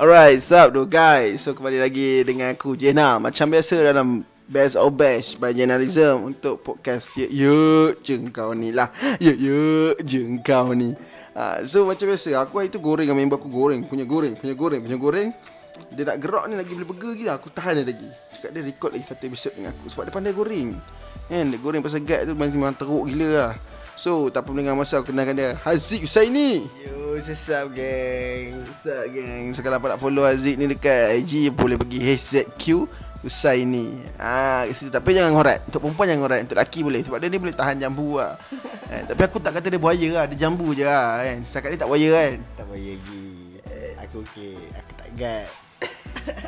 Alright, what's up tu guys? So kembali lagi dengan aku Jena, macam biasa dalam Best of Bash by Jenalism untuk podcast Yuk Jengkau ni lah. Yuk Jengkau ni. So macam biasa aku hari tu goreng dengan member aku, goreng. Dia nak gerak ni lagi, boleh burger gila. Aku tahan dia lagi. Cakap dia record lagi satu episod dengan aku, sebab dia pandai goreng. Kan, dia goreng pasal gad tu memang teruk gila lah. So, tak perlu dengan masa aku kenalkan dia, Haziq Husaini. Yo, what's up, gang. So, kalau apa nak follow Haziq ni dekat IG, boleh pergi HZQ Husaini. Kat situ. Tapi jangan ngorat. Untuk perempuan jangan ngorat. Untuk lelaki boleh. Sebab dia ni boleh tahan jambu lah. Tapi aku tak kata dia buaya lah. Dia jambu je lah kan. Setakat ni tak buaya kan. Tak buaya lagi. Aku okey. Aku tak gad.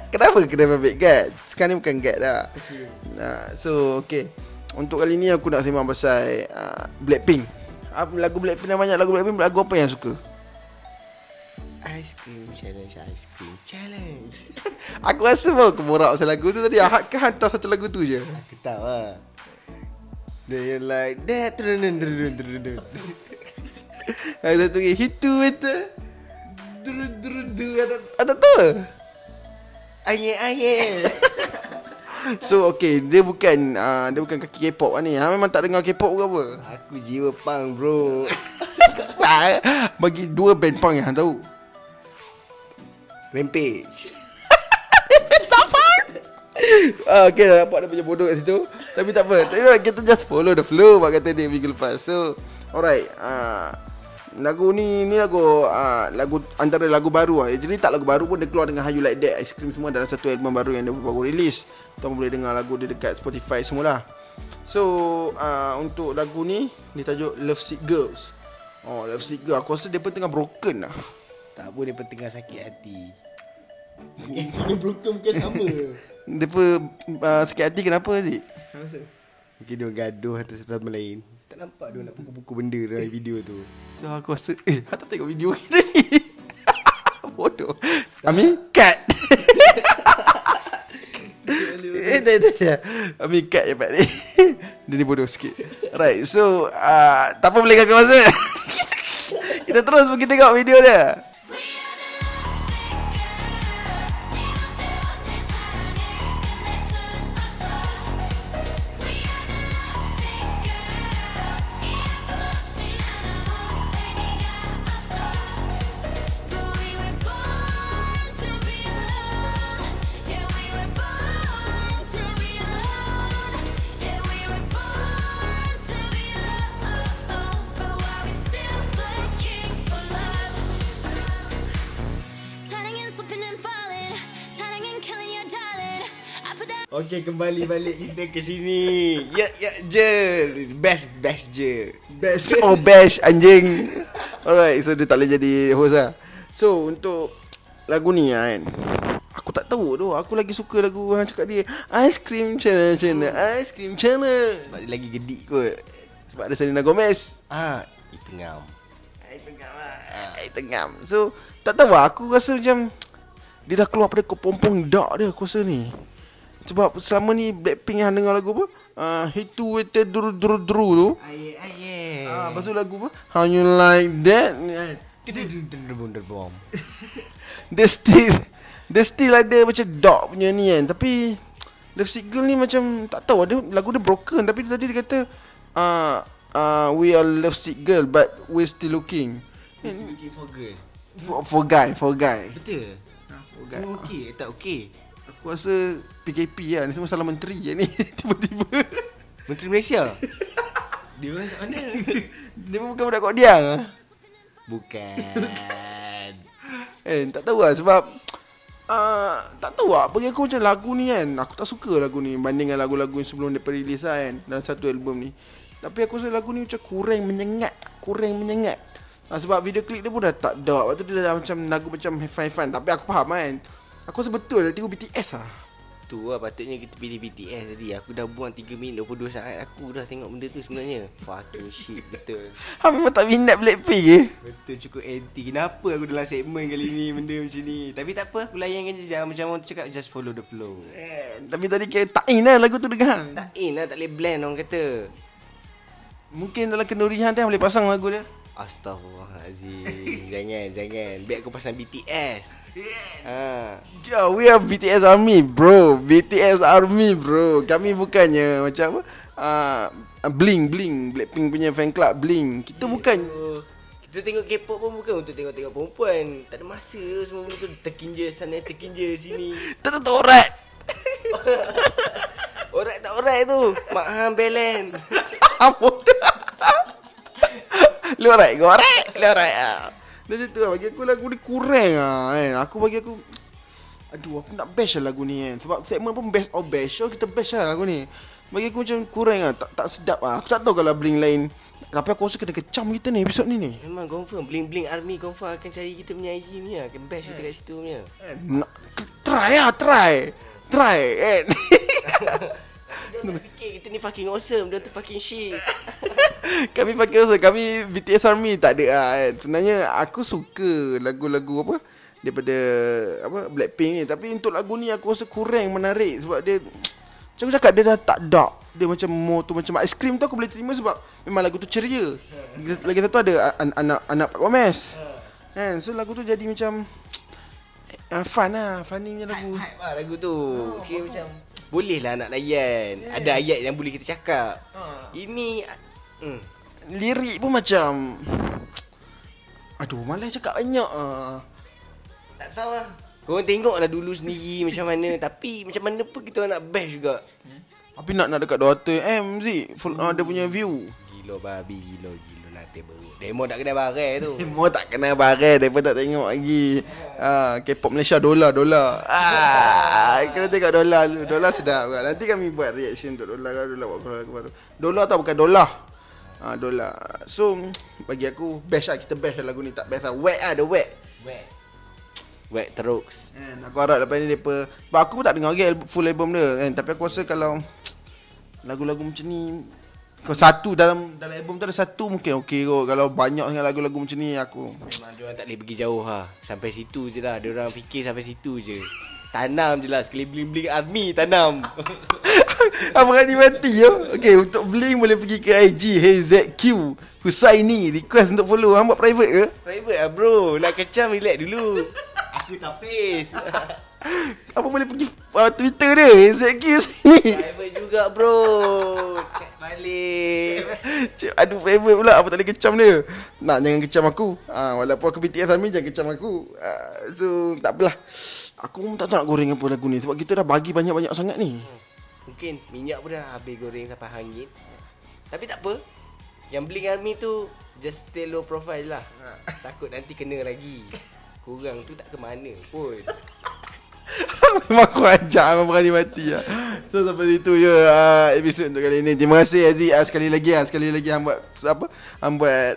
Kenapa kena babit gad? Sekarang ni bukan gad dah. So, okey. Untuk kali ni aku nak sembang pasal Blackpink. Lagu Blackpink dah banyak. Lagu Blackpink, lagu apa yang suka? Ice Cream Challenge, Ice Cream Challenge. Aku rasa pun aku borak pasal lagu tu tadi. Ahad ke hantar satu lagu tu je? Aku tahu lah. They like that. Ada tu ke hitu betul. Ada tu. Ayeh. So okay, dia bukan kaki K-pop lah ni. Memang tak dengar K-pop ke apa? Aku jiwa punk bro. Bagi dua band punk yang tahu. Rampage. Tak punk. Okay, dah nampak dia punya bodoh kat situ. Tapi tak apa. Tapi kita just follow the flow, mak kata dia minggu lepas. So alright, lagu ni lagu antara lagu baru lah. Jadi tak lagu baru pun dia keluar dengan How You Like That, Ice Cream semua dalam satu album baru yang dia baru release. Tuan boleh dengar lagu dia dekat Spotify semualah. So untuk lagu ni ditajuk Love Sick Girls. Oh, Love Sick Girls. Aku rasa dia pun tengah broken lah. Tak apa, dia pun tengah sakit hati. Dia broken bukan sama. Dia pun sakit hati kenapa Zik? Kenapa? Mungkin dia gaduh atau satu sama lain. Tak nampak dia nak pukul-pukul benda dalam video tu. So aku rasa tak tengok video kita ni. Bodoh. Amin cut. Tak. Amin cut je pak ni. Dia ni bodoh sikit. Right, so tak apa, boleh kagak masa. Kita terus pergi tengok video dia. Okay, kembali balik kita ke sini. Ya je. Best je. Best oh bash anjing. Alright, so dia tak boleh jadi host lah. So untuk lagu ni kan, aku tak tahu tu. Aku lagi suka lagu hang cakap dia Ice Cream Channel, Ice Cream Channel. Sebab dia lagi gedik kot. Sebab ada Selena Gomez. Itu ngam. So tak tahu lah, aku rasa macam dia dah keluar pada kepompong dak dia, aku rasa ni. Sebab selama ni Blackpink yang dengar lagu apa? Hitu Waiter Duru tu. Ayeh. Lepas tu lagu apa? How You Like That. Dia still ada macam dark punya ni kan. Tapi Love Sick Girl ni macam tak tahu, ada lagu dia broken. Tapi tadi dia kata we are Love Sick Girl but we're still looking. We're still looking for girl. For guy. Betul. For guy. Okay, tak okay. Aku rasa PKP lah. Ni semua salah menteri je ni. Tiba-tiba Menteri Malaysia. Dia orang kat mana? Dia pun bukan budak Kodiang. Bukan. Tak tahu lah. Sebab tak tahu lah. Bagi aku macam lagu ni kan, aku tak suka lagu ni banding dengan lagu-lagu yang sebelum mereka release lah kan, dalam satu album ni. Tapi aku rasa lagu ni macam kurang menyengat. Sebab video klip dia pun dah tak dark. Lepas tu dia dah macam lagu macam fun-fun. Tapi aku faham kan. Aku sebetul dah tengok BTS lah. Tu lah patutnya kita pilih BTS tadi. Aku dah buang 3 minit 22 saat aku dah tengok benda tu sebenarnya. Fucking shit, betul. Memang tak minat Blackpink je. Betul, cukup anti. Kenapa aku dalam segmen kali ni benda macam ni. Tapi tak apa, aku layankan je. Macam orang cakap, just follow the flow. Tapi tadi kira tak in lah lagu tu dengar. Tak in lah, tak boleh blend orang kata. Mungkin dalam kendurihan dia boleh pasang lagu dia. Astaghfirullahalazim. Jangan. Biar aku pasang BTS. Yeah, we are BTS Army, bro. BTS Army, bro. Kami bukannya macam apa? Bling. Blackpink punya fan club Bling. Kita bukan. Kita tengok K-pop pun bukan untuk tengok-tengok perempuan. Tak ada masa, semua benda tu terkinja sana, terkinja sini. Tak orat. Orat tak orat tu. Mak hang belen. Ampun. Lu orat ke orat? Lu orat ah. Dia tu lah, bagi aku lagu dia kurang ah kan. Bagi aku aduh, aku nak bash lah lagu ni kan. Sebab segmen pun best of bash. So kita bash lah lagu ni. Bagi aku macam kurang lah, tak sedap lah. Aku tak tahu kalau Bling lain. Tapi aku rasa kena kecam kita ni episod ni ni. Memang confirm Bling Army confirm akan cari kita punya IG ni lah. Akan bash kita kat situ punya. Try lah kan. Dia fikir kita ni fucking awesome. Dia tu fucking shit. Kami fucking awesome. Kami BTS Army tak ada lah kan. Sebenarnya aku suka lagu-lagu apa daripada apa Blackpink ni, tapi untuk lagu ni aku rasa kurang menarik sebab dia macam aku cakap, dia dah tak dark. Dia macam more tu macam ice cream tu aku boleh terima sebab memang lagu tu ceria. Lagi satu ada anak Pak Gomez. Kan so lagu tu jadi macam fun lah, funny punya lagu. Hype lah lagu tu. Okey macam boleh lah nak layan. Yeah. Ada ayat yang boleh kita cakap. Ini lirik pun macam aduh, malas cakap banyak ah. Tak tahu lah. Korang tengoklah dulu sendiri macam mana. Tapi macam mana pun kita nak bash juga. Tapi nak dekat Dota MZ full ada punya view. Gila babi, gila nanti baru. Demo tak kena barang tu. Demo tak kena barang, depa tak tengok lagi. K-pop Malaysia dolar. Kena tengok dolar dulu. Dolar sedap juga. Nanti kami buat reaction untuk dolar buat lagu baru. Dolar tak bukan dolar. Dolar. So bagi aku bash lah, kita bash lah lagu ni tak best lah. Whack ah, the whack. Wet Terux. Aku harap lepas ni mereka, sebab aku pun tak dengar lagi full album dia kan. Tapi aku rasa kalau lagu-lagu macam ni, kalau satu dalam album tu ada satu mungkin okey kot. Kalau banyak sangat lagu-lagu macam ni aku memang dia orang tak boleh pergi jauh lah. Sampai situ je lah. Dia orang fikir sampai situ je. Tanam je lah. Sekali Bling Army tanam. Abang Adi mati yo. Okey, untuk Bling boleh pergi ke IG HZQ Husaini. Request untuk follow. Hang buat private ke? Private lah bro. Nak kecam relax dulu. Aku tak face. Apa boleh pergi Twitter dia HZQ sini. Private juga bro. Cek balik. Cek aduh private pula. Apa tak boleh kecam dia. Nak jangan kecam aku. Walaupun aku BTS Army, jangan kecam aku. So tak apalah. Aku pun tak tahu nak goreng apa lagu ni sebab kita dah bagi banyak-banyak sangat ni. Mungkin minyak pun dah habis goreng sampai hangit. Tapi tak apa. Yang Bling Army tu just stay low profile lah. Takut nanti kena lagi. Korang tu tak ke mana pun. Memang aku ajak memang berani mati lah. So sampai situ je episod untuk kali ni. Terima kasih Aziz sekali lagi hang buat apa? Hang buat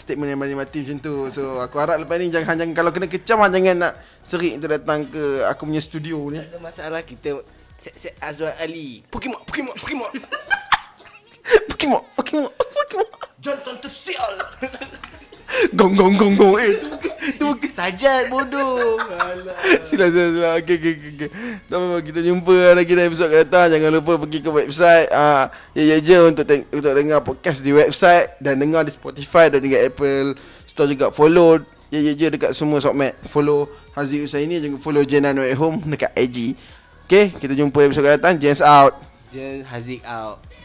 statement yang berani mati macam tu. So aku harap lepas ni jangan kalau kena kecam jangan nak serik tu datang ke aku punya studio ni. Tak ada masalah kita set Azwar Ali. Pokemon. Pokemon. Jangan tersial. Gong. Tu sajat bodoh. Sila. Okay. Kita jumpa lagi dalam episod akan datang. Jangan lupa pergi ke website je untuk dengar podcast di website. Dan dengar di Spotify dan juga Apple Store juga. Follow je dekat semua sokmat. Follow Haziq Husaini. Jangan follow Jenan Way Home dekat IG. Okay, kita jumpa episod akan datang. Jens out. Jens Haziq out.